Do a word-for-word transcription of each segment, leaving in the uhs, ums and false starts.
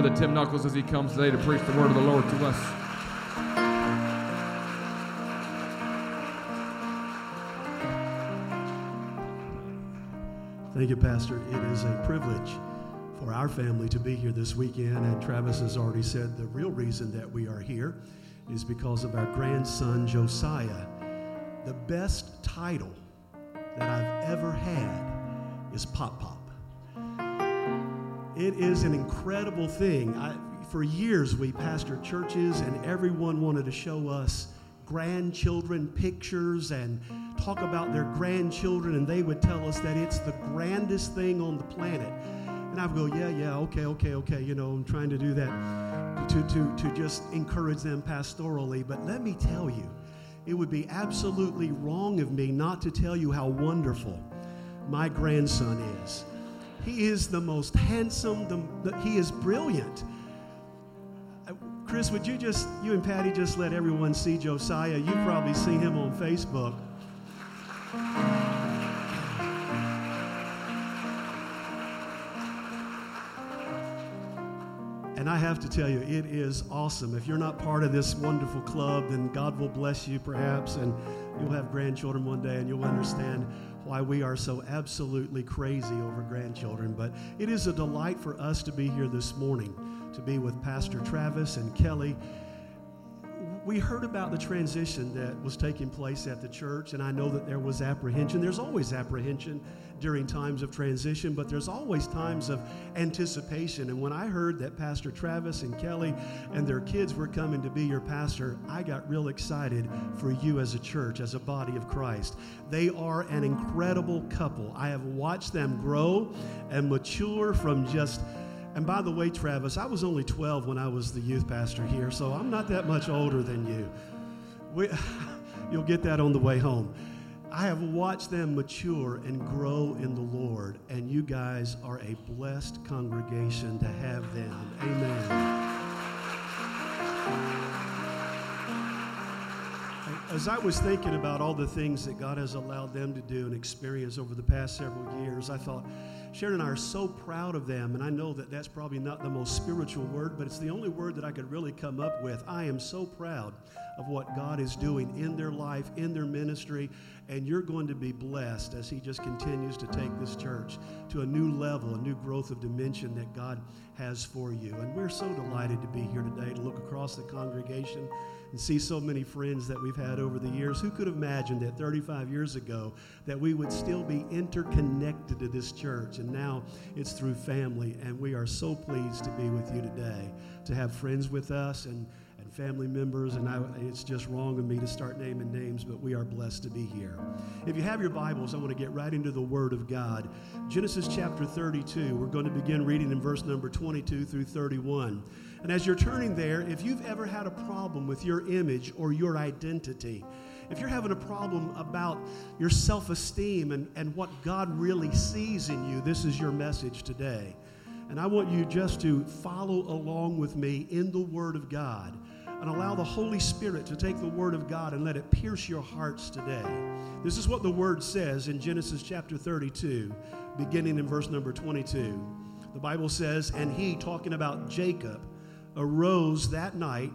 Brother Tim Knuckles as he comes today to preach the word of the Lord to us. Thank you, Pastor. It is a privilege for our family to be here this weekend, and Travis has already said the real reason that we are here is because of our grandson, Josiah. The best title that I've ever had is Pop Pop. It is an incredible thing. I, for years, we pastored churches, and everyone wanted to show us grandchildren pictures and talk about their grandchildren, and they would tell us that it's the grandest thing on the planet. And I would go, yeah, yeah, okay, okay, okay, you know, I'm trying to do that to, to, to just encourage them pastorally. But let me tell you, it would be absolutely wrong of me not to tell you how wonderful my grandson is. He is the most handsome, the, the, he is brilliant. Chris, would you just, you and Patty just let everyone see Josiah? You've probably seen him on Facebook. And I have to tell you, it is awesome. If you're not part of this wonderful club, then God will bless you perhaps, and you'll have grandchildren one day, and you'll understand why we are so absolutely crazy over grandchildren. But it is a delight for us to be here this morning, to be with Pastor Travis and Kelly. We heard about the transition that was taking place at the church, and I know that there was apprehension. There's always apprehension during times of transition, but there's always times of anticipation. And when I heard that Pastor Travis and Kelly and their kids were coming to be your pastor, I got real excited for you as a church, as a body of Christ. They are an incredible couple. I have watched them grow and mature from just... And by the way, Travis, I was only twelve when I was the youth pastor here, so I'm not that much older than you. We, you'll get that on the way home. I have watched them mature and grow in the Lord, and you guys are a blessed congregation to have them. Amen. As I was thinking about all the things that God has allowed them to do and experience over the past several years, I thought, Sharon and I are so proud of them, and I know that that's probably not the most spiritual word, but it's the only word that I could really come up with. I am so proud of what God is doing in their life, in their ministry, and you're going to be blessed as he just continues to take this church to a new level, a new growth of dimension that God has for you. And we're so delighted to be here today, to look across the congregation and see so many friends that we've had over the years. Who could have imagined that thirty-five years ago that we would still be interconnected to this church? And now it's through family, and we are so pleased to be with you today, to have friends with us and, and family members. And I, it's just wrong of me to start naming names, but we are blessed to be here. If you have your Bibles, I want to get right into the Word of God. Genesis chapter thirty-two, we're going to begin reading in verse number twenty-two through thirty-one. And as you're turning there, if you've ever had a problem with your image or your identity, if you're having a problem about your self-esteem and, and what God really sees in you, this is your message today. And I want you just to follow along with me in the Word of God and allow the Holy Spirit to take the Word of God and let it pierce your hearts today. This is what the Word says in Genesis chapter thirty-two, beginning in verse number twenty-two. The Bible says, and he, talking about Jacob, arose that night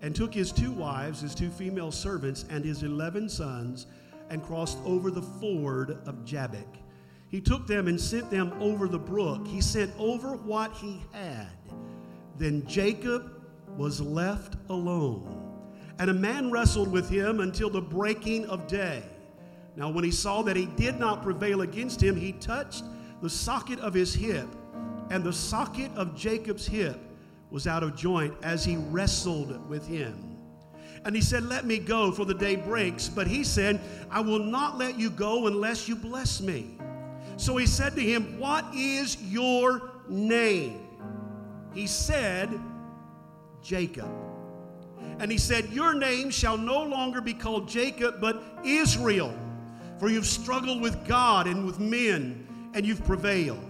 and took his two wives, his two female servants, and his eleven sons, and crossed over the ford of Jabbok. He took them and sent them over the brook. He sent over what he had. Then Jacob was left alone. And a man wrestled with him until the breaking of day. Now when he saw that he did not prevail against him, he touched the socket of his hip, and the socket of Jacob's hip was out of joint as he wrestled with him. And he said, let me go, for the day breaks. But he said, I will not let you go unless you bless me. So he said to him, what is your name? He said, Jacob. And he said, your name shall no longer be called Jacob, but Israel. For you've struggled with God and with men, and you've prevailed.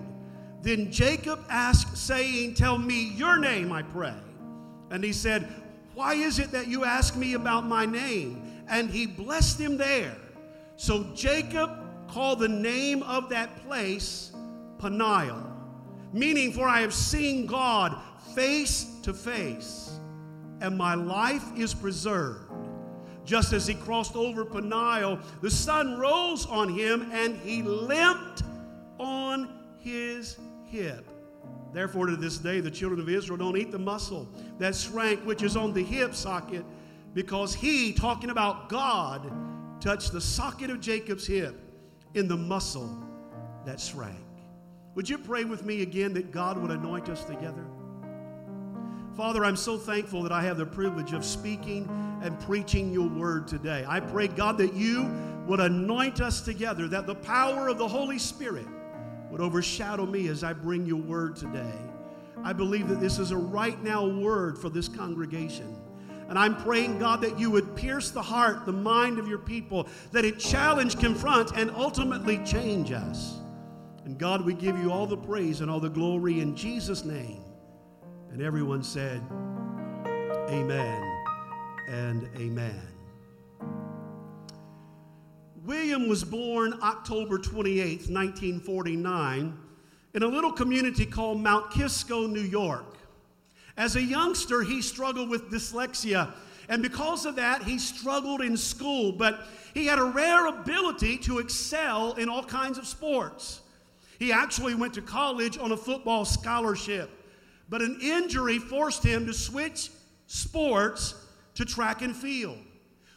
Then Jacob asked, saying, tell me your name, I pray. And he said, why is it that you ask me about my name? And he blessed him there. So Jacob called the name of that place Peniel, meaning, for I have seen God face to face, and my life is preserved. Just as he crossed over Peniel, the sun rose on him, and he limped on his hip. Therefore, to this day, the children of Israel don't eat the muscle that shrank, which is on the hip socket, because he, talking about God, touched the socket of Jacob's hip in the muscle that shrank. Would you pray with me again that God would anoint us together? Father, I'm so thankful that I have the privilege of speaking and preaching your word today. I pray, God, that you would anoint us together, that the power of the Holy Spirit would overshadow me as I bring your word today. I believe that this is a right now word for this congregation. And I'm praying, God, that you would pierce the heart, the mind of your people, that it challenge, confront, and ultimately change us. And God, we give you all the praise and all the glory in Jesus' name. And everyone said, amen and amen. William was born October twenty-eighth, nineteen forty-nine, in a little community called Mount Kisco, New York. As a youngster, he struggled with dyslexia, and because of that, he struggled in school, but he had a rare ability to excel in all kinds of sports. He actually went to college on a football scholarship, but an injury forced him to switch sports to track and field.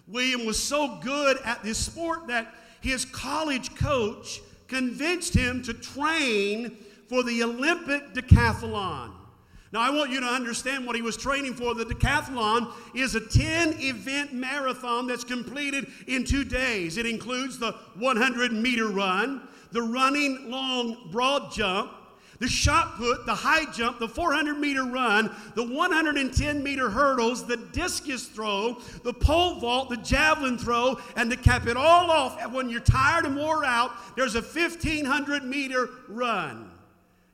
William was so good at this sport that his college coach convinced him to train for the Olympic decathlon. Now, I want you to understand what he was training for. The decathlon is a ten-event marathon that's completed in two days. It includes the hundred-meter run, the running long broad jump, the shot put, the high jump, the four hundred meter run, the one hundred ten meter hurdles, the discus throw, the pole vault, the javelin throw, and to cap it all off, when you're tired and wore out, there's a fifteen hundred meter run.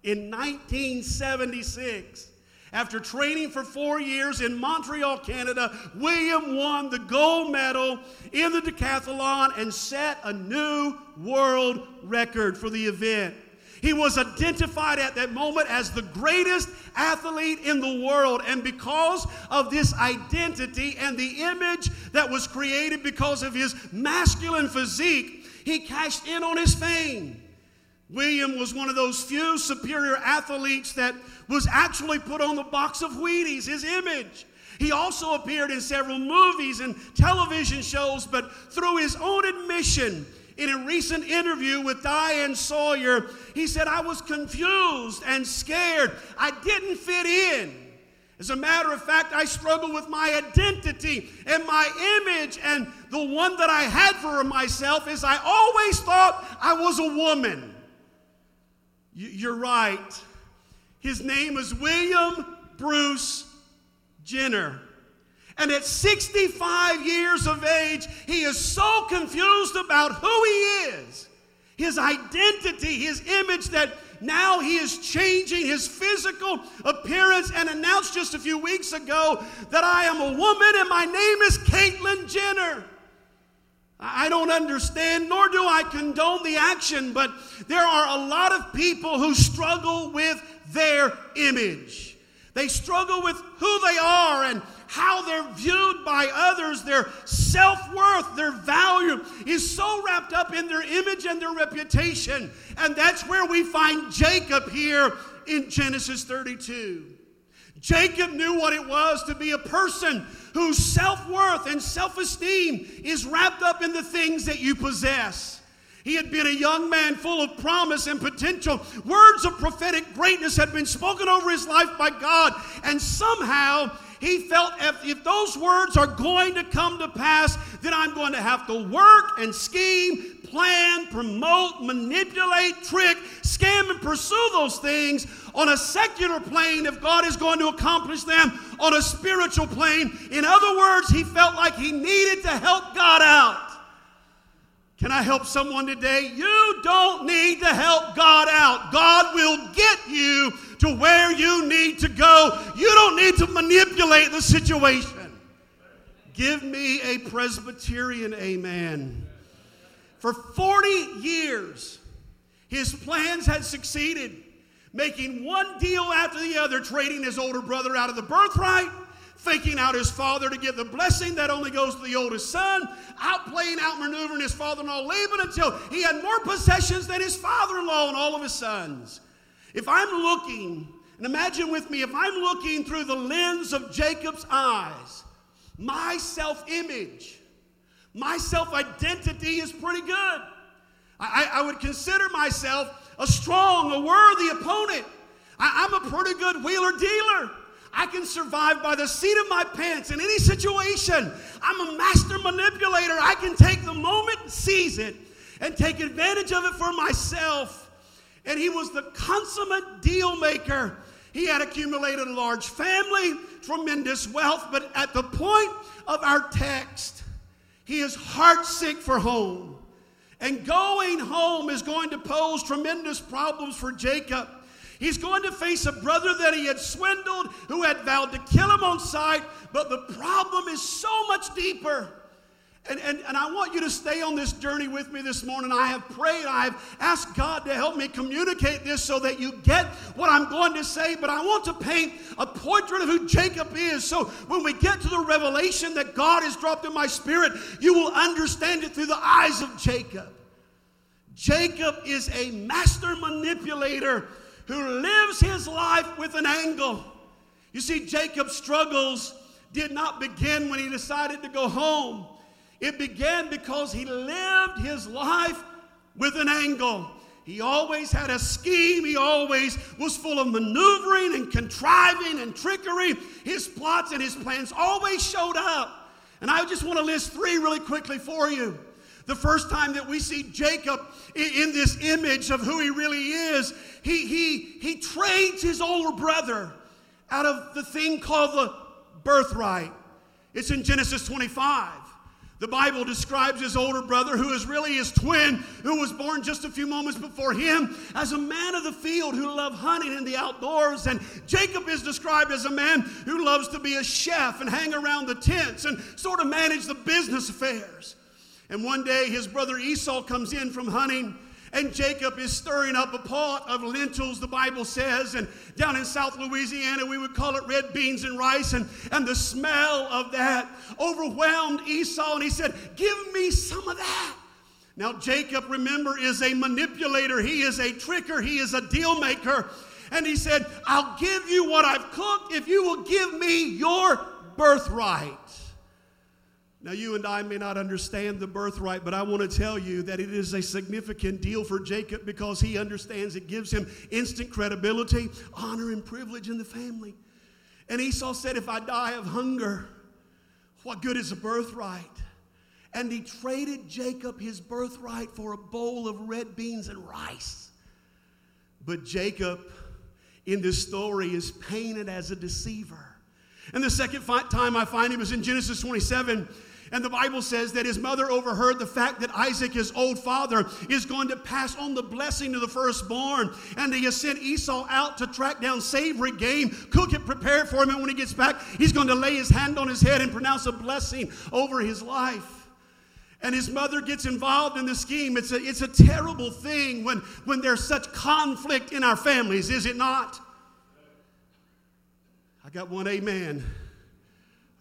In nineteen seventy-six, after training for four years in Montreal, Canada, William won the gold medal in the decathlon and set a new world record for the event. He was identified at that moment as the greatest athlete in the world. And because of this identity and the image that was created because of his masculine physique, he cashed in on his fame. William was one of those few superior athletes that was actually put on the box of Wheaties, his image. He also appeared in several movies and television shows, but through his own admission, in a recent interview with Diane Sawyer, he said, "I was confused and scared. I didn't fit in. As a matter of fact, I struggled with my identity and my image, and the one that I had for myself is I always thought I was a woman." Y- you're right. His name is William Bruce Jenner. And at sixty-five years of age, he is so confused about who he is, his identity, his image, that now he is changing his physical appearance and announced just a few weeks ago that I am a woman and my name is Caitlyn Jenner. I don't understand, nor do I condone the action, but there are a lot of people who struggle with their image. They struggle with who they are and how they're viewed by others. Their self-worth, their value is so wrapped up in their image and their reputation. And that's where we find Jacob here in Genesis thirty-two. Jacob knew what it was to be a person whose self-worth and self-esteem is wrapped up in the things that you possess. He had been a young man full of promise and potential. Words of prophetic greatness had been spoken over his life by God, and somehow he felt if, if those words are going to come to pass, then I'm going to have to work and scheme, plan, promote, manipulate, trick, scam, and pursue those things on a secular plane if God is going to accomplish them on a spiritual plane. In other words, he felt like he needed to help God out. Can I help someone today? You don't need to help God out. God will get you to where you need to go. You don't need to manipulate the situation. Give me a Presbyterian amen. For forty years, his plans had succeeded. making one deal after the other, trading his older brother out of the birthright, faking out his father to get the blessing that only goes to the oldest son, outplaying, outmaneuvering his father-in-law Laban until he had more possessions than his father-in-law and all of his sons. If I'm looking, and imagine with me, if I'm looking through the lens of Jacob's eyes, my self-image, my self-identity is pretty good. I, I would consider myself a strong, a worthy opponent. I, I'm a pretty good wheeler-dealer. I can survive by the seat of my pants in any situation. I'm a master manipulator. I can take the moment, seize it, and take advantage of it for myself. And he was the consummate deal maker. He had accumulated a large family, tremendous wealth, but at the point of our text, he is heartsick for home. And going home is going to pose tremendous problems for Jacob. He's going to face a brother that he had swindled, who had vowed to kill him on sight, but the problem is so much deeper. And, and, and I want you to stay on this journey with me this morning. I have prayed. I have asked God to help me communicate this so that you get what I'm going to say. But I want to paint a portrait of who Jacob is. So when we get to the revelation that God has dropped in my spirit, you will understand it through the eyes of Jacob. Jacob is a master manipulator who lives his life with an angle. You see, Jacob's struggles did not begin when he decided to go home. It began because he lived his life with an angle. He always had a scheme. He always was full of maneuvering and contriving and trickery. His plots and his plans always showed up. And I just want to list three really quickly for you. The first time that we see Jacob in this image of who he really is, he, he, he trades his older brother out of the thing called the birthright. It's in Genesis twenty-five. The Bible describes his older brother, who is really his twin, who was born just a few moments before him, as a man of the field who loved hunting in the outdoors. And Jacob is described as a man who loves to be a chef and hang around the tents and sort of manage the business affairs. And one day his brother Esau comes in from hunting, and Jacob is stirring up a pot of lentils, the Bible says. And down in South Louisiana, we would call it red beans and rice. And, and the smell of that overwhelmed Esau. And he said, give me some of that. Now, Jacob, remember, is a manipulator. He is a tricker. He is a deal maker. And he said, I'll give you what I've cooked if you will give me your birthright. Now, you and I may not understand the birthright, but I want to tell you that it is a significant deal for Jacob because he understands it gives him instant credibility, honor, and privilege in the family. And Esau said, if I die of hunger, what good is a birthright? And he traded Jacob his birthright for a bowl of red beans and rice. But Jacob, in this story, is painted as a deceiver. And the second time I find him is in Genesis twenty-seven. And the Bible says that his mother overheard the fact that Isaac, his old father, is going to pass on the blessing to the firstborn. And he has sent Esau out to track down savory game, cook it, prepare it for him. And when he gets back, he's going to lay his hand on his head and pronounce a blessing over his life. And his mother gets involved in the scheme. It's a, it's a terrible thing when, when there's such conflict in our families, is it not? I got one amen.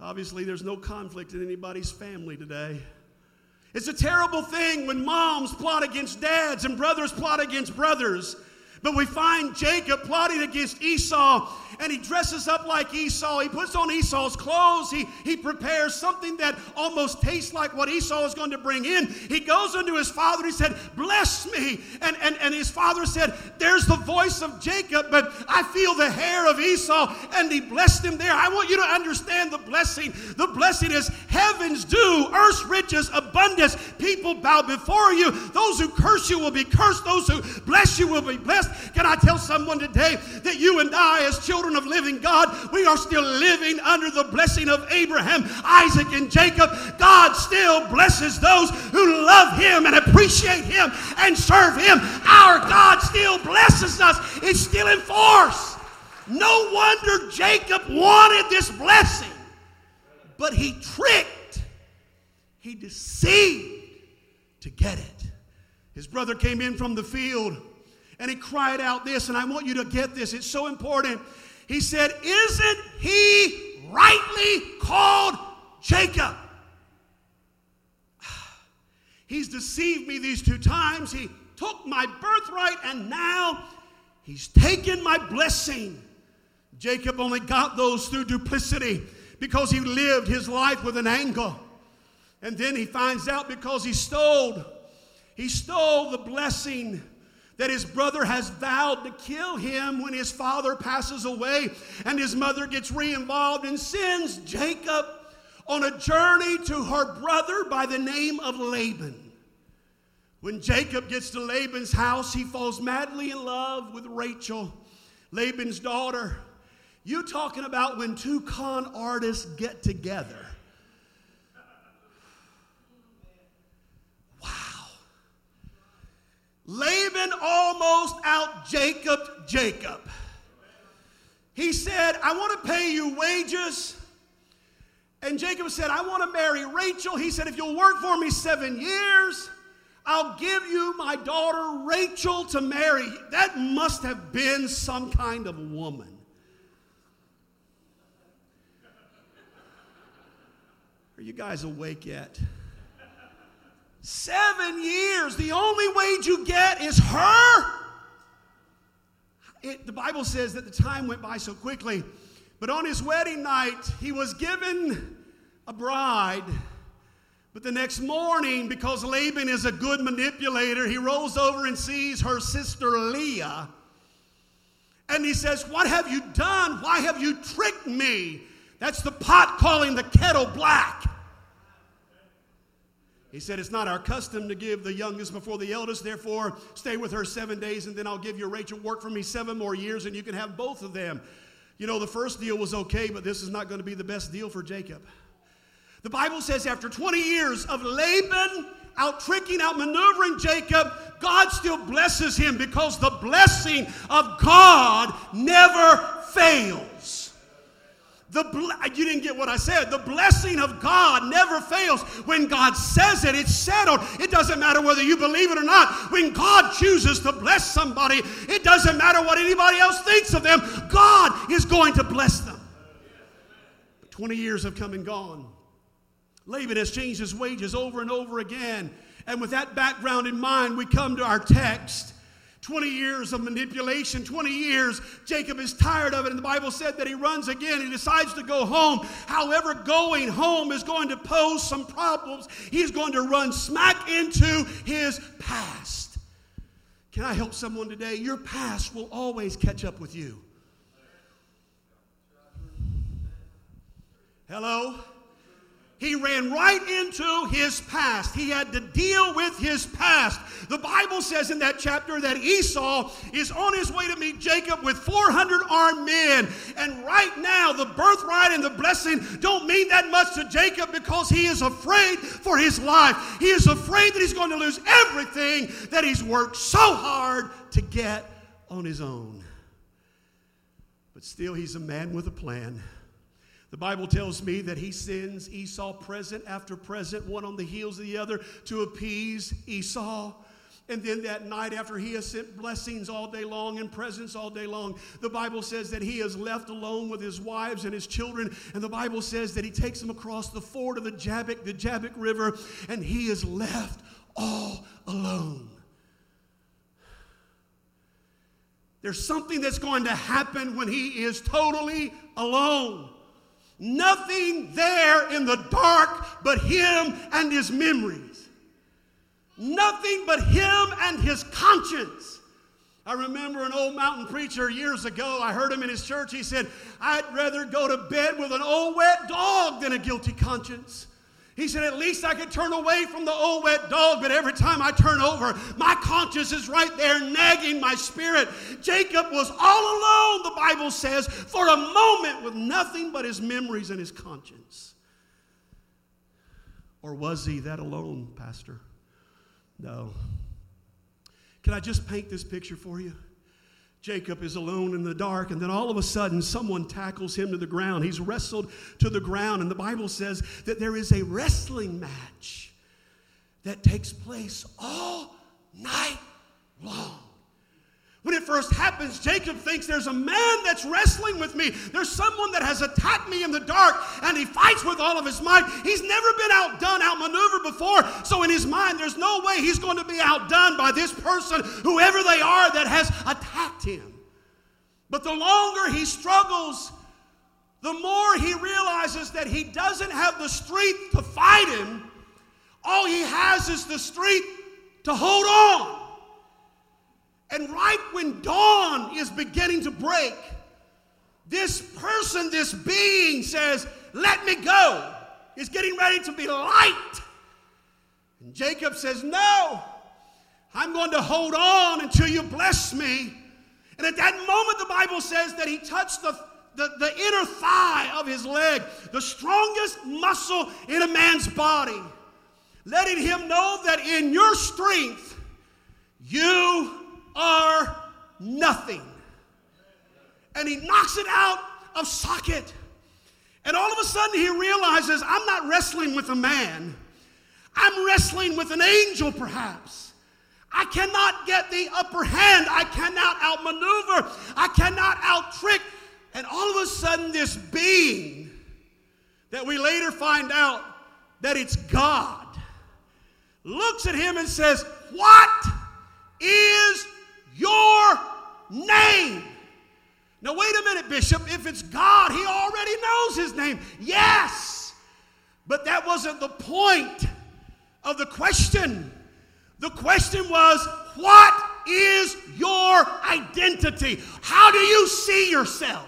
Obviously, there's no conflict in anybody's family today. It's a terrible thing when moms plot against dads and brothers plot against brothers. But we find Jacob plotting against Esau, and he dresses up like Esau. He puts on Esau's clothes. He, he prepares something that almost tastes like what Esau is going to bring in. He goes unto his father. He said, bless me. And, and, and his father said, there's the voice of Jacob, but I feel the hair of Esau. And he blessed him there. I want you to understand the blessing. The blessing is heaven's dew, earth's riches, abundance. People bow before you. Those who curse you will be cursed. Those who bless you will be blessed. Can I tell someone today that you and I, as children of living God, we are still living under the blessing of Abraham, Isaac, and Jacob. God still blesses those who love him and appreciate him and serve him. Our God still blesses us. It's still in force. No wonder Jacob wanted this blessing. But he tricked. He deceived to get it. His brother came in from the field. and he cried out this, and I want you to get this. It's so important. He said, "Isn't he rightly called Jacob? He's deceived me these two times. He took my birthright, and now he's taken my blessing." Jacob only got those through duplicity because he lived his life with an angle. And then he finds out because he stole. He stole the blessing that his brother has vowed to kill him when his father passes away and his mother gets re-involved and sends Jacob on a journey to her brother by the name of Laban. When Jacob gets to Laban's house, he falls madly in love with Rachel, Laban's daughter. You talking about when two con artists get together. Wow. Laban almost out Jacobed Jacob. He said, "I want to pay you wages." And Jacob said, "I want to marry Rachel." He said, "If you'll work for me seven years, I'll give you my daughter Rachel to marry." That must have been some kind of woman. Are you guys awake yet? Seven years. The only wage you get is her. It, the Bible says that the time went by so quickly. But on his wedding night, he was given a bride. But the next morning, because Laban is a good manipulator, he rolls over and sees her sister Leah. And he says, "What have you done? Why have you tricked me?" That's the pot calling the kettle black. He said, "It's not our custom to give the youngest before the eldest. Therefore, stay with her seven days, and then I'll give you Rachel. Work for me seven more years, and you can have both of them." You know, the first deal was okay, but this is not going to be the best deal for Jacob. The Bible says after twenty years of Laban out tricking, out maneuvering Jacob, God still blesses him because the blessing of God never fails. The ble- You didn't get what I said. The blessing of God never fails. When God says it, it's settled. It doesn't matter whether you believe it or not. When God chooses to bless somebody, it doesn't matter what anybody else thinks of them. God is going to bless them. But twenty years have come and gone. Laban has changed his wages over and over again. And with that background in mind, we come to our text. twenty years of manipulation, twenty years. Jacob is tired of it. And the Bible said that he runs again. He decides to go home. However, going home is going to pose some problems. He's going to run smack into his past. Can I help someone today? Your past will always catch up with you. Hello? He ran right into his past. He had to deal with his past. The Bible says in that chapter that Esau is on his way to meet Jacob with four hundred armed men. And right now, the birthright and the blessing don't mean that much to Jacob because he is afraid for his life. He is afraid that he's going to lose everything that he's worked so hard to get on his own. But still, he's a man with a plan. The Bible tells me that he sends Esau present after present, one on the heels of the other, to appease Esau. And then that night after he has sent blessings all day long and presents all day long, the Bible says that he is left alone with his wives and his children. And the Bible says that he takes them across the ford of the Jabbok, the Jabbok River, and he is left all alone. There's something that's going to happen when he is totally alone. Nothing there in the dark but him and his memories. Nothing but him and his conscience. I remember an old mountain preacher years ago. I heard him in his church. He said, "I'd rather go to bed with an old wet dog than a guilty conscience." He said, "At least I could turn away from the old wet dog, but every time I turn over, my conscience is right there nagging my spirit." Jacob was all alone, the Bible says, for a moment with nothing but his memories and his conscience. Or was he that alone, Pastor? No. Can I just paint this picture for you? Jacob is alone in the dark, and then all of a sudden, someone tackles him to the ground. He's wrestled to the ground, and the Bible says that there is a wrestling match that takes place all night long. When it first happens, Jacob thinks there's a man that's wrestling with me. There's someone that has attacked me in the dark, and he fights with all of his might. He's never been outdone, outmaneuvered before. So in his mind, there's no way he's going to be outdone by this person, whoever they are, that has attacked him. But the longer he struggles, the more he realizes that he doesn't have the strength to fight him. All he has is the strength to hold on. And right when dawn is beginning to break, this person, this being says, "Let me go." It's getting ready to be light. And Jacob says, "No, I'm going to hold on until you bless me." And at that moment, the Bible says that he touched the, the, the inner thigh of his leg, the strongest muscle in a man's body, letting him know that in your strength, you are nothing. And he knocks it out of socket. And all of a sudden he realizes, I'm not wrestling with a man. I'm wrestling with an angel, perhaps. I cannot get the upper hand. I cannot outmaneuver. I cannot outtrick. And all of a sudden this being that we later find out that it's God looks at him and says, "What is your name?" Now wait a minute, Bishop. If it's God, he already knows his name. Yes, but that wasn't the point of the question. The question was, what is your identity? How do you see yourself?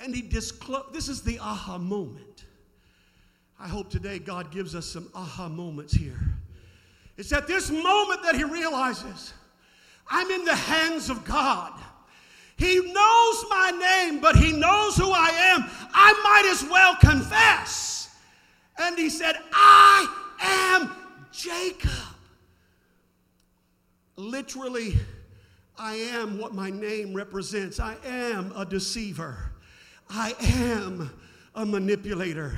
And he disclosed, this is the aha moment. I hope today God gives us some aha moments here. It's at this moment that he realizes, I'm in the hands of God. He knows my name, but he knows who I am. I might as well confess. And he said, I am Jacob. Literally, I am what my name represents. I am a deceiver. I am a manipulator.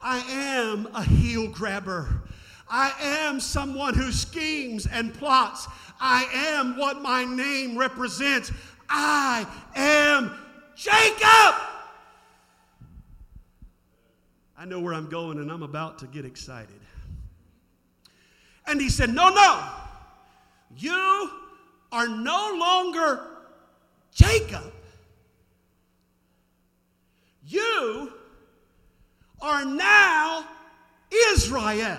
I am a heel grabber. I am someone who schemes and plots. I am what my name represents. I am Jacob. I know where I'm going, and I'm about to get excited. And he said, no, no. You are no longer Jacob. You are now Israel.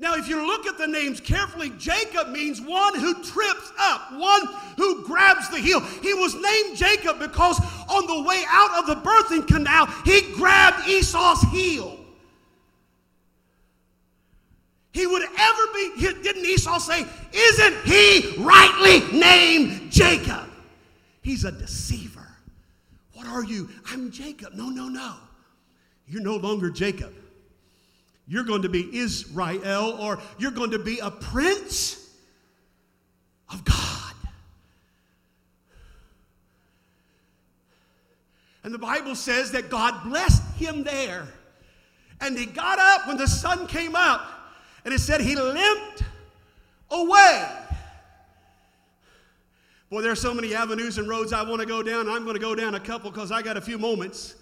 Now, if you look at the names carefully, Jacob means one who trips up, one who grabs the heel. He was named Jacob because on the way out of the birthing canal, he grabbed Esau's heel. He would ever be, didn't Esau say, isn't he rightly named Jacob? He's a deceiver. What are you? I'm Jacob. No, no, no. You're no longer Jacob. You're going to be Israel, or you're going to be a prince of God. And the Bible says that God blessed him there. And he got up when the sun came up, and it said he limped away. Boy, there are so many avenues and roads I want to go down. I'm going to go down a couple because I got a few moments.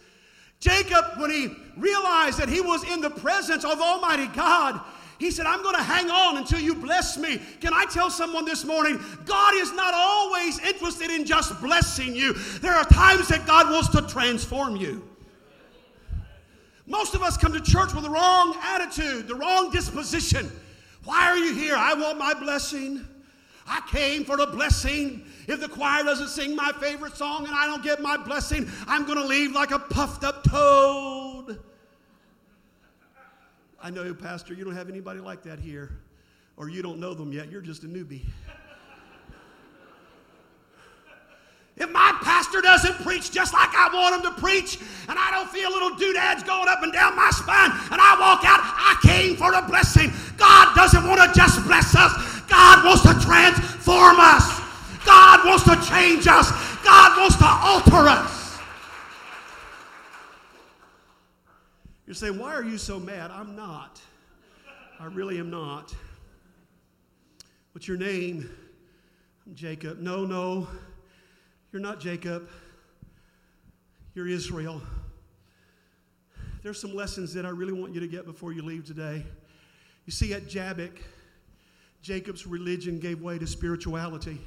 Jacob, when he realized that he was in the presence of Almighty God, he said, I'm going to hang on until you bless me. Can I tell someone this morning, God is not always interested in just blessing you. There are times that God wants to transform you. Most of us come to church with the wrong attitude, the wrong disposition. Why are you here? I want my blessing. I came for the blessing. If the choir doesn't sing my favorite song and I don't get my blessing, I'm going to leave like a puffed up toad. I know, Pastor, you don't have anybody like that here, or you don't know them yet. You're just a newbie. If my pastor doesn't preach just like I want him to preach, and I don't feel little doodads going up and down my spine, and I walk out, I came for the blessing. God doesn't want to just bless us. God wants to transform us. God wants to change us. God wants to alter us. You're saying, why are you so mad? I'm not. I really am not. What's your name? I'm Jacob. No, no, you're not Jacob. You're Israel. There's some lessons that I really want you to get before you leave today. You see, at Jabbok, Jacob's religion gave way to spirituality.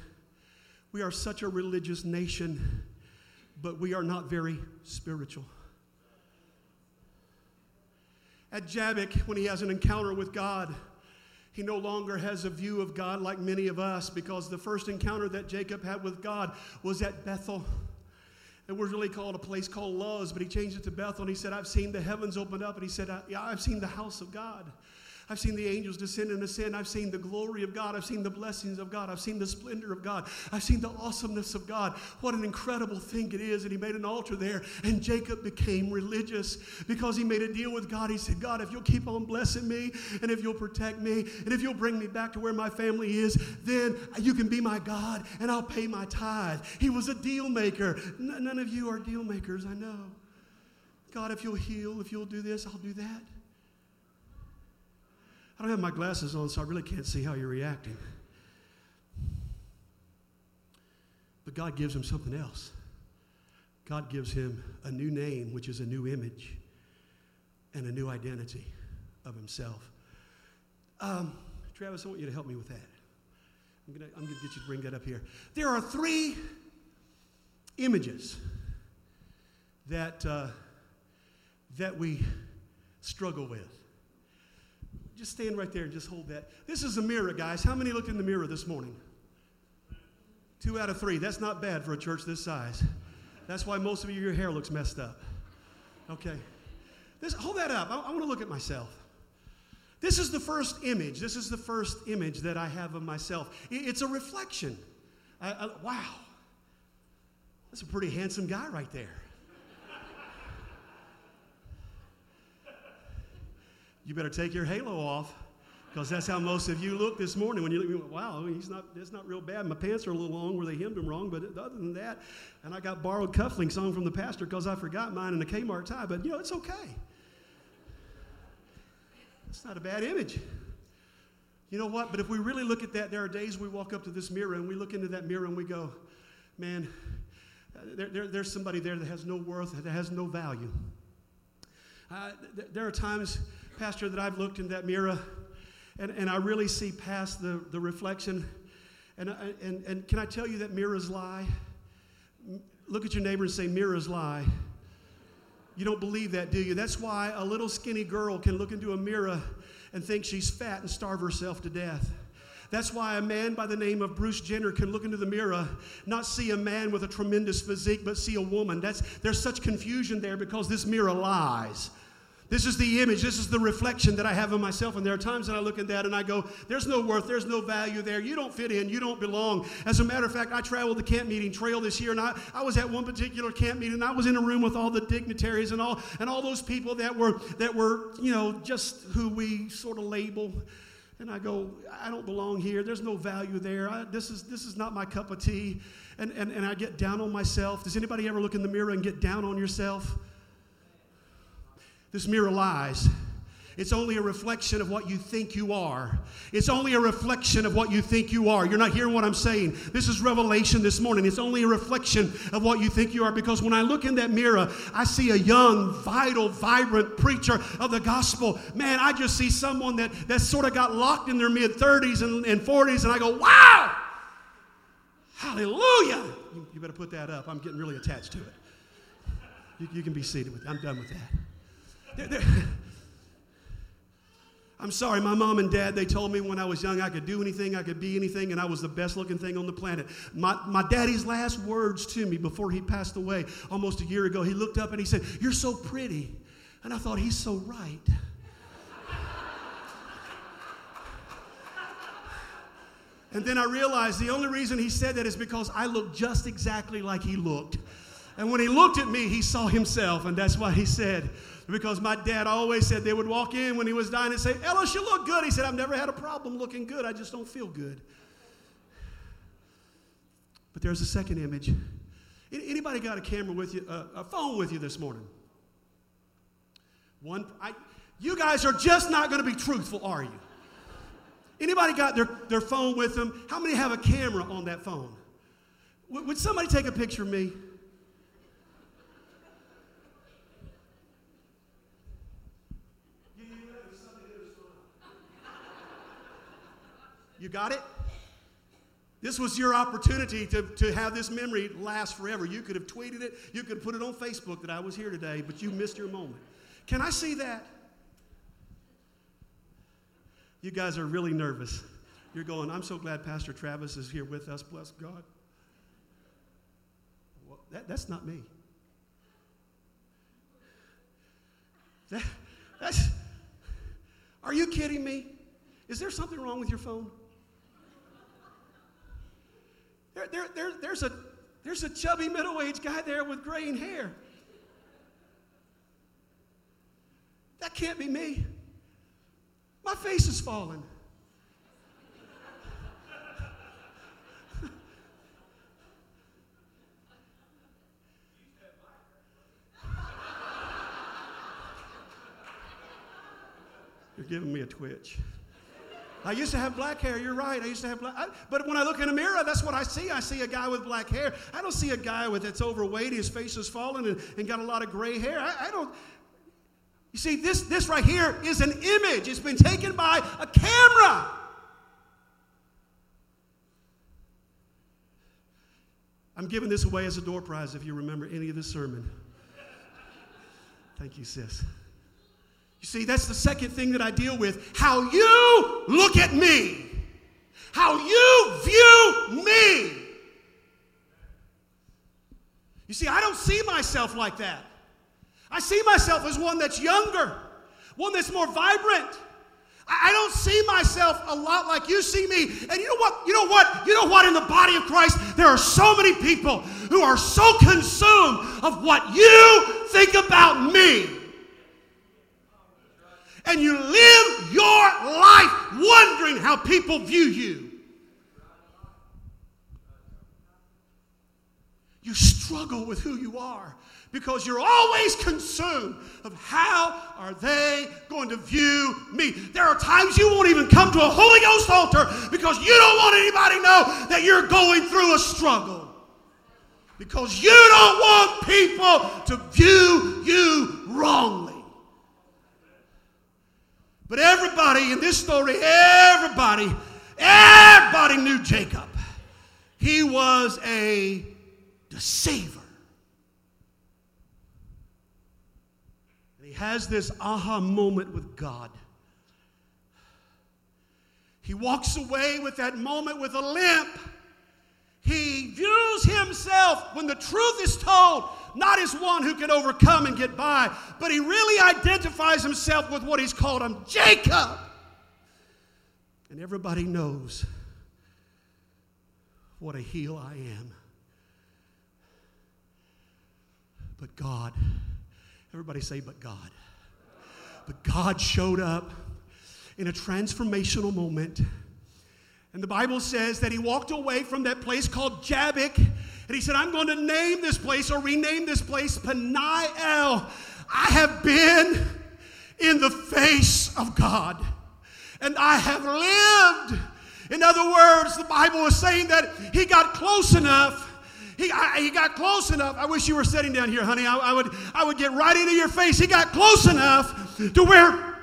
We are such a religious nation, but we are not very spiritual. At Jabbok, when he has an encounter with God, he no longer has a view of God like many of us, because the first encounter that Jacob had with God was at Bethel. It was really called a place called Luz, but he changed it to Bethel, and he said, I've seen the heavens opened up, and he said, I, yeah, I've seen the house of God. I've seen the angels descend and ascend. I've seen the glory of God. I've seen the blessings of God. I've seen the splendor of God. I've seen the awesomeness of God. What an incredible thing it is. And he made an altar there. And Jacob became religious because he made a deal with God. He said, God, if you'll keep on blessing me, and if you'll protect me, and if you'll bring me back to where my family is, then you can be my God, and I'll pay my tithe. He was a deal maker. N- none of you are deal makers, I know. God, if you'll heal, if you'll do this, I'll do that. I don't have my glasses on, so I really can't see how you're reacting. But God gives him something else. God gives him a new name, which is a new image, and a new identity of himself. Um, Travis, I want you to help me with that. I'm going I'm to get you to bring that up here. There are three images that uh, that we struggle with. Just stand right there and just hold that. This is a mirror, guys. How many looked in the mirror this morning? Two out of three. That's not bad for a church this size. That's why most of you, your hair looks messed up. Okay. This, hold that up. I, I want to look at myself. This is the first image. This is the first image that I have of myself. It, it's a reflection. I, I, wow. That's a pretty handsome guy right there. You better take your halo off, because that's how most of you look this morning. When you look, you go, wow, he's not, that's not real bad. My pants are a little long where they hemmed them wrong, but other than that, and I got borrowed cufflinks on from the pastor because I forgot mine in a Kmart tie, but, you know, it's okay. It's not a bad image. You know what? But if we really look at that, there are days we walk up to this mirror, and we look into that mirror, and we go, man, there, there, there's somebody there that has no worth, that has no value. Uh, th- there are times, Pastor, that I've looked in that mirror, and, and I really see past the, the reflection. And, and, and can I tell you that mirrors lie? M- look at your neighbor and say, mirrors lie. You don't believe that, do you? That's why a little skinny girl can look into a mirror and think she's fat and starve herself to death. That's why a man by the name of Bruce Jenner can look into the mirror, not see a man with a tremendous physique, but see a woman. That's, there's such confusion there because this mirror lies. This is the image. This is the reflection that I have of myself. And there are times that I look at that and I go, there's no worth. There's no value there. You don't fit in. You don't belong. As a matter of fact, I traveled the camp meeting trail this year, and I, I was at one particular camp meeting, and I was in a room with all the dignitaries and all and all those people that were that were, you know, just who we sort of label. And I go, I don't belong here. There's no value there. I, this is this is not my cup of tea. And, and and I get down on myself. Does anybody ever look in the mirror and get down on yourself? This mirror lies. It's only a reflection of what you think you are. It's only a reflection of what you think you are. You're not hearing what I'm saying. This is Revelation this morning. It's only a reflection of what you think you are, because when I look in that mirror, I see a young, vital, vibrant preacher of the gospel. Man, I just see someone that, that sort of got locked in their mid-thirties and, and forties, and I go, wow! Hallelujah! You, you better put that up. I'm getting really attached to it. You, you can be seated with that. I'm done with that. They're, they're, I'm sorry, my mom and dad, they told me when I was young I could do anything, I could be anything, and I was the best looking thing on the planet. My, my daddy's last words to me before he passed away almost a year ago, he looked up and he said, you're so pretty. And I thought, he's so right. And then I realized the only reason he said that is because I looked just exactly like he looked. And when he looked at me, he saw himself, and that's why he said, because my dad always said they would walk in when he was dying and say, Ellis, you look good. He said, I've never had a problem looking good. I just don't feel good. But there's a second image. Anybody got a camera with you, uh, a phone with you this morning? One, I, you guys are just not going to be truthful, are you? Anybody got their, their phone with them? How many have a camera on that phone? W- would somebody take a picture of me? You got it? This was your opportunity to, to have this memory last forever. You could have tweeted it. You could have put it on Facebook that I was here today, but you missed your moment. Can I see that? You guys are really nervous. You're going, I'm so glad Pastor Travis is here with us. Bless God. Well, that, that's not me. That, that's, are you kidding me? Is there something wrong with your phone? There, there, there, there's a, there's a chubby middle-aged guy there with graying hair. That can't be me. My face is falling. You're giving me a twitch. I used to have black hair. You're right. I used to have black. I, but when I look in a mirror, that's what I see. I see a guy with black hair. I don't see a guy with that's overweight, his face is fallen, and, and got a lot of gray hair. I, I don't. You see, this, this right here is an image. It's been taken by a camera. I'm giving this away as a door prize if you remember any of this sermon. Thank you, sis. You see, that's the second thing that I deal with. How you look at me. How you view me. You see, I don't see myself like that. I see myself as one that's younger, one that's more vibrant. I don't see myself a lot like you see me. And you know what? You know what? You know what? In the body of Christ, there are so many people who are so consumed of what you think about me. And you live your life wondering how people view you. You struggle with who you are because you're always consumed of how are they going to view me. There are times you won't even come to a Holy Ghost altar because you don't want anybody to know that you're going through a struggle. Because you don't want people to view you wrongly. But everybody in this story, everybody, everybody knew Jacob. He was a deceiver. And he has this aha moment with God. He walks away with that moment with a limp. He views himself, when the truth is told, not as one who can overcome and get by, but he really identifies himself with what he's called him, Jacob. And everybody knows what a heel I am. But God, everybody say, but God. But God showed up in a transformational moment. And the Bible says that he walked away from that place called Jabbok. And he said, I'm going to name this place or rename this place Peniel. I have been in the face of God. And I have lived. In other words, the Bible is saying that he got close enough. He, I, he got close enough. I wish you were sitting down here, honey. I, I would, I would get right into your face. He got close enough to where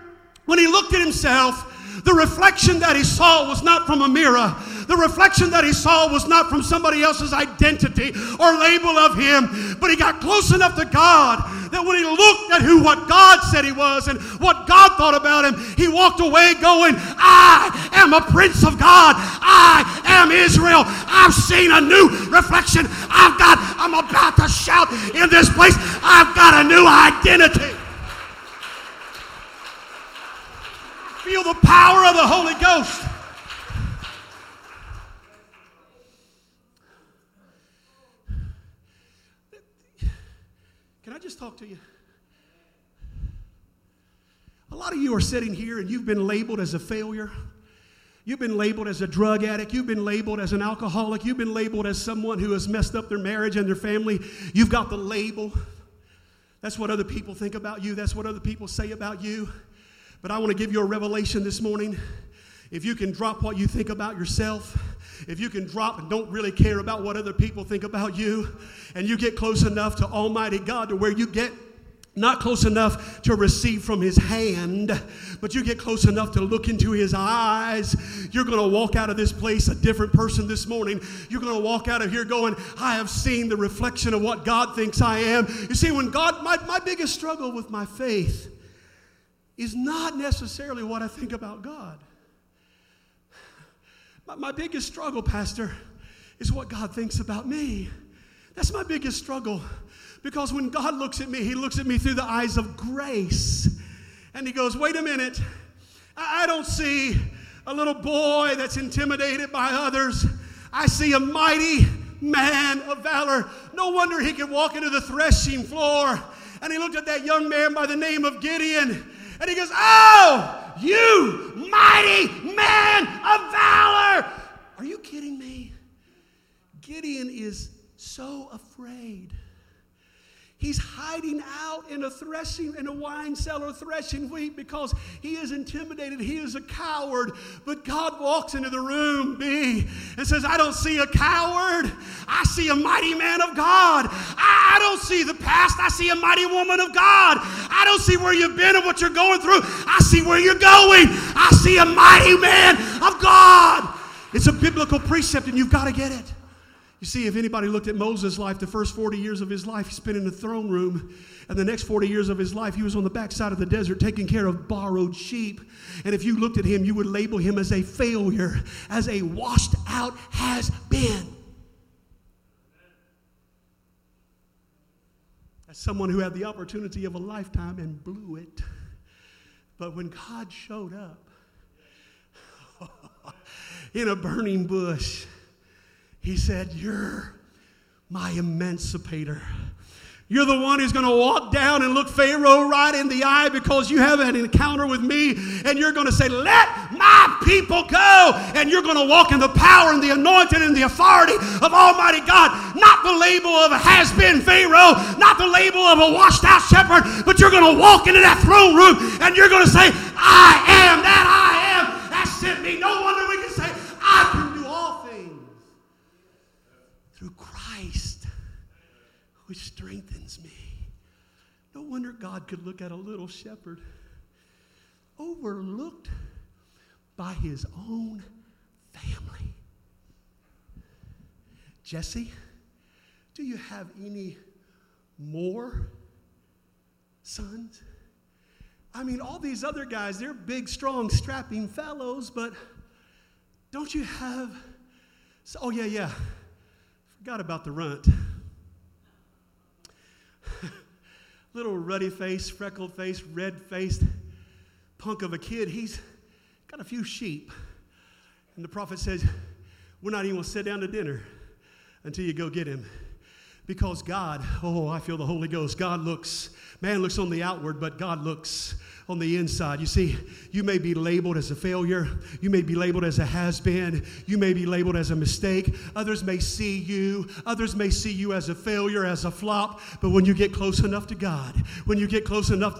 when he looked at himself, the reflection that he saw was not from a mirror. The reflection that he saw was not from somebody else's identity or label of him. But he got close enough to God that when he looked at who what God said he was and what God thought about him, he walked away going, I am a prince of God. I am Israel. I've seen a new reflection. I've got, I'm about to shout in this place, I've got a new identity. Feel the power of the Holy Ghost. Can I just talk to you? A lot of you are sitting here and you've been labeled as a failure. You've been labeled as a drug addict. You've been labeled as an alcoholic. You've been labeled as someone who has messed up their marriage and their family. You've got the label. That's what other people think about you. That's what other people say about you. But I want to give you a revelation this morning. If you can drop what you think about yourself, if you can drop and don't really care about what other people think about you, and you get close enough to Almighty God to where you get not close enough to receive from his hand, but you get close enough to look into his eyes, you're going to walk out of this place a different person this morning. You're going to walk out of here going, I have seen the reflection of what God thinks I am. You see, when God, my, my biggest struggle with my faith is not necessarily what I think about God. My, my biggest struggle, Pastor, is what God thinks about me. That's my biggest struggle. Because when God looks at me, he looks at me through the eyes of grace. And he goes, wait a minute. I don't see a little boy that's intimidated by others. I see a mighty man of valor. No wonder he could walk into the threshing floor. And he looked at that young man by the name of Gideon. And he goes, oh, you mighty man of valor. Are you kidding me? Gideon is so afraid. He's hiding out in a threshing, in a wine cellar threshing wheat because he is intimidated. He is a coward. But God walks into the room, B, and says, I don't see a coward. I see a mighty man of God. I, I don't see the past. I see a mighty woman of God. I don't see where you've been and what you're going through. I see where you're going. I see a mighty man of God. It's a biblical precept, and you've got to get it. You see, if anybody looked at Moses' life, the first forty years of his life, he spent in the throne room. And the next forty years of his life, he was on the backside of the desert taking care of borrowed sheep. And if you looked at him, you would label him as a failure, as a washed out has-been. As someone who had the opportunity of a lifetime and blew it. But when God showed up in a burning bush, he said, you're my emancipator. You're the one who's going to walk down and look Pharaoh right in the eye because you have an encounter with me. And you're going to say, let my people go. And you're going to walk in the power and the anointing and the authority of Almighty God. Not the label of a has-been Pharaoh. Not the label of a washed-out shepherd. But you're going to walk into that throne room and you're going to say, I am that I am that sent me. No wonder we can say, I can. Through Christ, which strengthens me. No wonder God could look at a little shepherd overlooked by his own family. Jesse, do you have any more sons? I mean, all these other guys, they're big, strong, strapping fellows, but don't you have... Oh, yeah, yeah. Forgot about the runt. Little ruddy face, freckled face, red faced punk of a kid. He's got a few sheep. And the prophet says, we're not even going to sit down to dinner until you go get him. Because God, oh, I feel the Holy Ghost. God looks, man looks on the outward, but God looks on the inside. You see, you may be labeled as a failure. You may be labeled as a has-been. You may be labeled as a mistake. Others may see you. Others may see you as a failure, as a flop. But when you get close enough to God, when you get close enough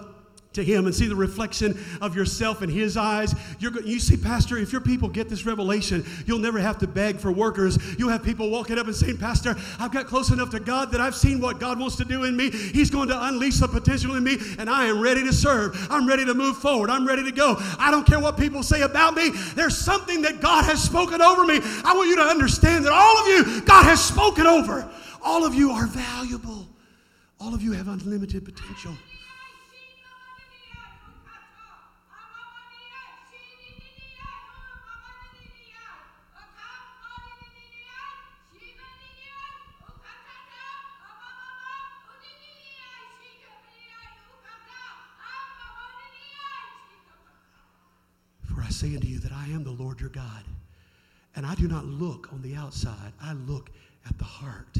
to him and see the reflection of yourself in his eyes, you're go- you see, Pastor, if your people get this revelation, you'll never have to beg for workers. You'll have people walking up and saying, Pastor, I've got close enough to God that I've seen what God wants to do in me. He's going to unleash the potential in me, and I am ready to serve. I'm ready to move forward. I'm ready to go. I don't care what people say about me. There's something that God has spoken over me. I want you to understand that all of you, God has spoken over. All of you are valuable. All of you have unlimited potential. I say unto you that I am the Lord your God, and I do not look on the outside. I look at the heart.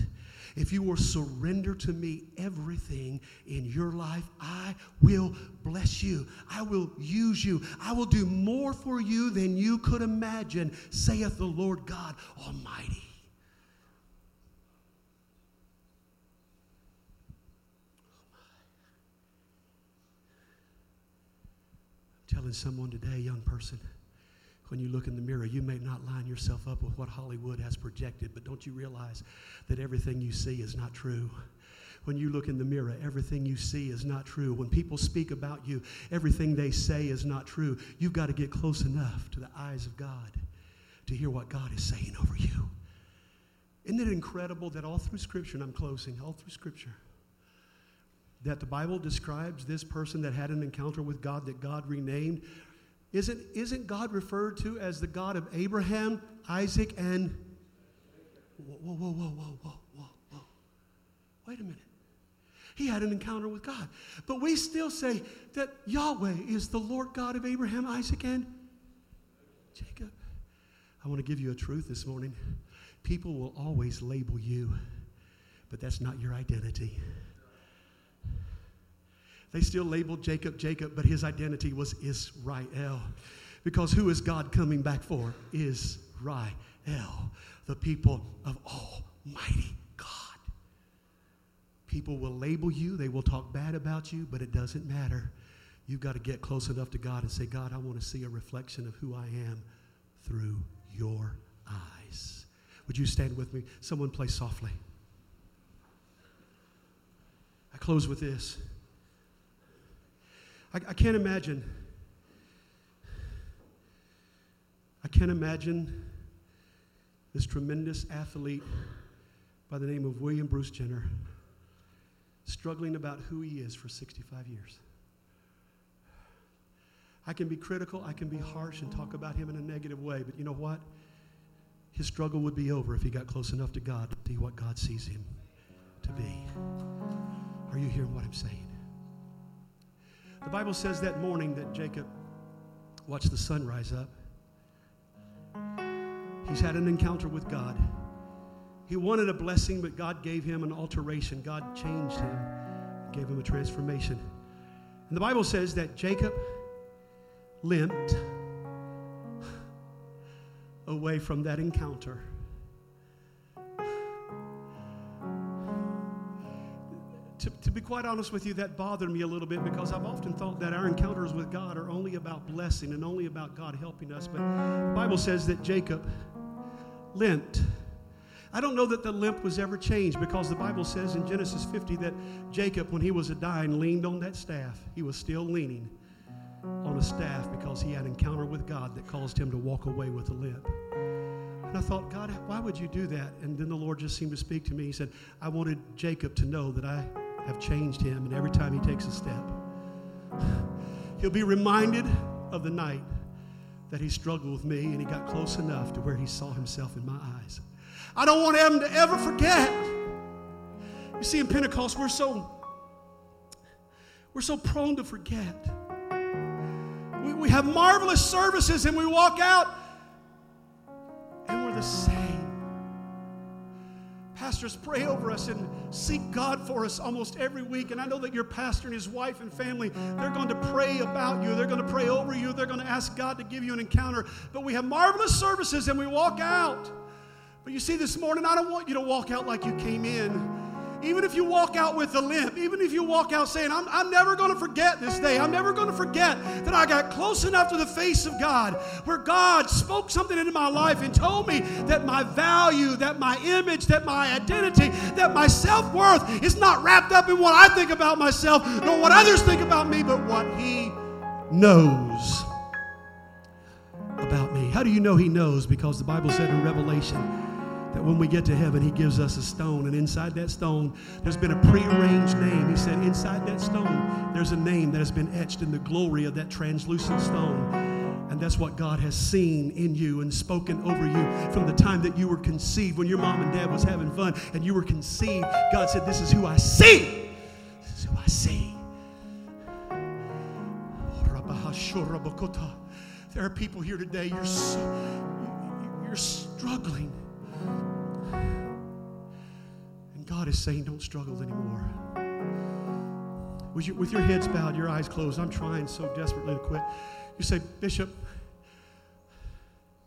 If you will surrender to me everything in your life, I will bless you. I will use you. I will do more for you than you could imagine, saith the Lord God Almighty. Telling someone today, young person, When you look in the mirror, you may not line yourself up with what Hollywood has projected, but don't you realize that everything you see is not true? When you look in the mirror, everything you see is not true. When people speak about you, everything they say is not true. You've got to get close enough to the eyes of God to hear what God is saying over you. Isn't it incredible that all through Scripture, and I'm closing, all through Scripture, that the Bible describes this person that had an encounter with God that God renamed? Isn't, isn't God referred to as the God of Abraham, Isaac, and... Whoa, whoa, whoa, whoa, whoa, whoa, whoa. Wait a minute. He had an encounter with God. But we still say that Yahweh is the Lord God of Abraham, Isaac, and Jacob. I want to give you a truth this morning. People will always label you, but that's not your identity. They still labeled Jacob, Jacob, but his identity was Israel. Because who is God coming back for? Israel, the people of Almighty God. People will label you. They will talk bad about you, but it doesn't matter. You've got to get close enough to God and say, God, I want to see a reflection of who I am through your eyes. Would you stand with me? Someone play softly. I close with this. I, I can't imagine. I can't imagine this tremendous athlete by the name of William Bruce Jenner struggling about who he is for sixty-five years. I can be critical, I can be harsh and talk about him in a negative way, but you know what? His struggle would be over if he got close enough to God to see what God sees him to be. Are you hearing what I'm saying? The Bible says that morning that Jacob watched the sun rise up. He's had an encounter with God. He wanted a blessing, but God gave him an alteration. God changed him, gave him a transformation. And the Bible says that Jacob limped away from that encounter. To, to be quite honest with you, that bothered me a little bit, because I've often thought that our encounters with God are only about blessing and only about God helping us. But the Bible says that Jacob limped. I don't know that the limp was ever changed, because the Bible says in Genesis fifty that Jacob, when he was a dying, leaned on that staff. He was still leaning on a staff because he had an encounter with God that caused him to walk away with a limp. And I thought, God, why would you do that? And then the Lord just seemed to speak to me. He said, I wanted Jacob to know that I have changed him, and every time he takes a step, he'll be reminded of the night that he struggled with me and he got close enough to where he saw himself in my eyes. I don't want him to ever forget. You see, in Pentecost, we're so we're so prone to forget. We, we have marvelous services, and we walk out, and we're the same. Pastors pray over us and seek God for us almost every week, and I know that your pastor and his wife and family, they're going to pray about you. They're going to pray over you. They're going to ask God to give you an encounter. But we have marvelous services, and we walk out. But you see, this morning, I don't want you to walk out like you came in. Even if you walk out with a limp, even if you walk out saying, I'm, I'm never going to forget this day. I'm never going to forget that I got close enough to the face of God, where God spoke something into my life and told me that my value, that my image, that my identity, that my self-worth is not wrapped up in what I think about myself, nor what others think about me, but what He knows about me. How do you know He knows? Because the Bible said in Revelation that when we get to heaven, He gives us a stone, and inside that stone, there's been a prearranged name. He said, inside that stone, there's a name that has been etched in the glory of that translucent stone. And that's what God has seen in you and spoken over you from the time that you were conceived, when your mom and dad was having fun, and you were conceived. God said, this is who I see. This is who I see. There are people here today, you're so, you're struggling. And God is saying, don't struggle anymore. With your, with your heads bowed, your eyes closed, I'm trying so desperately to quit. You say, Bishop,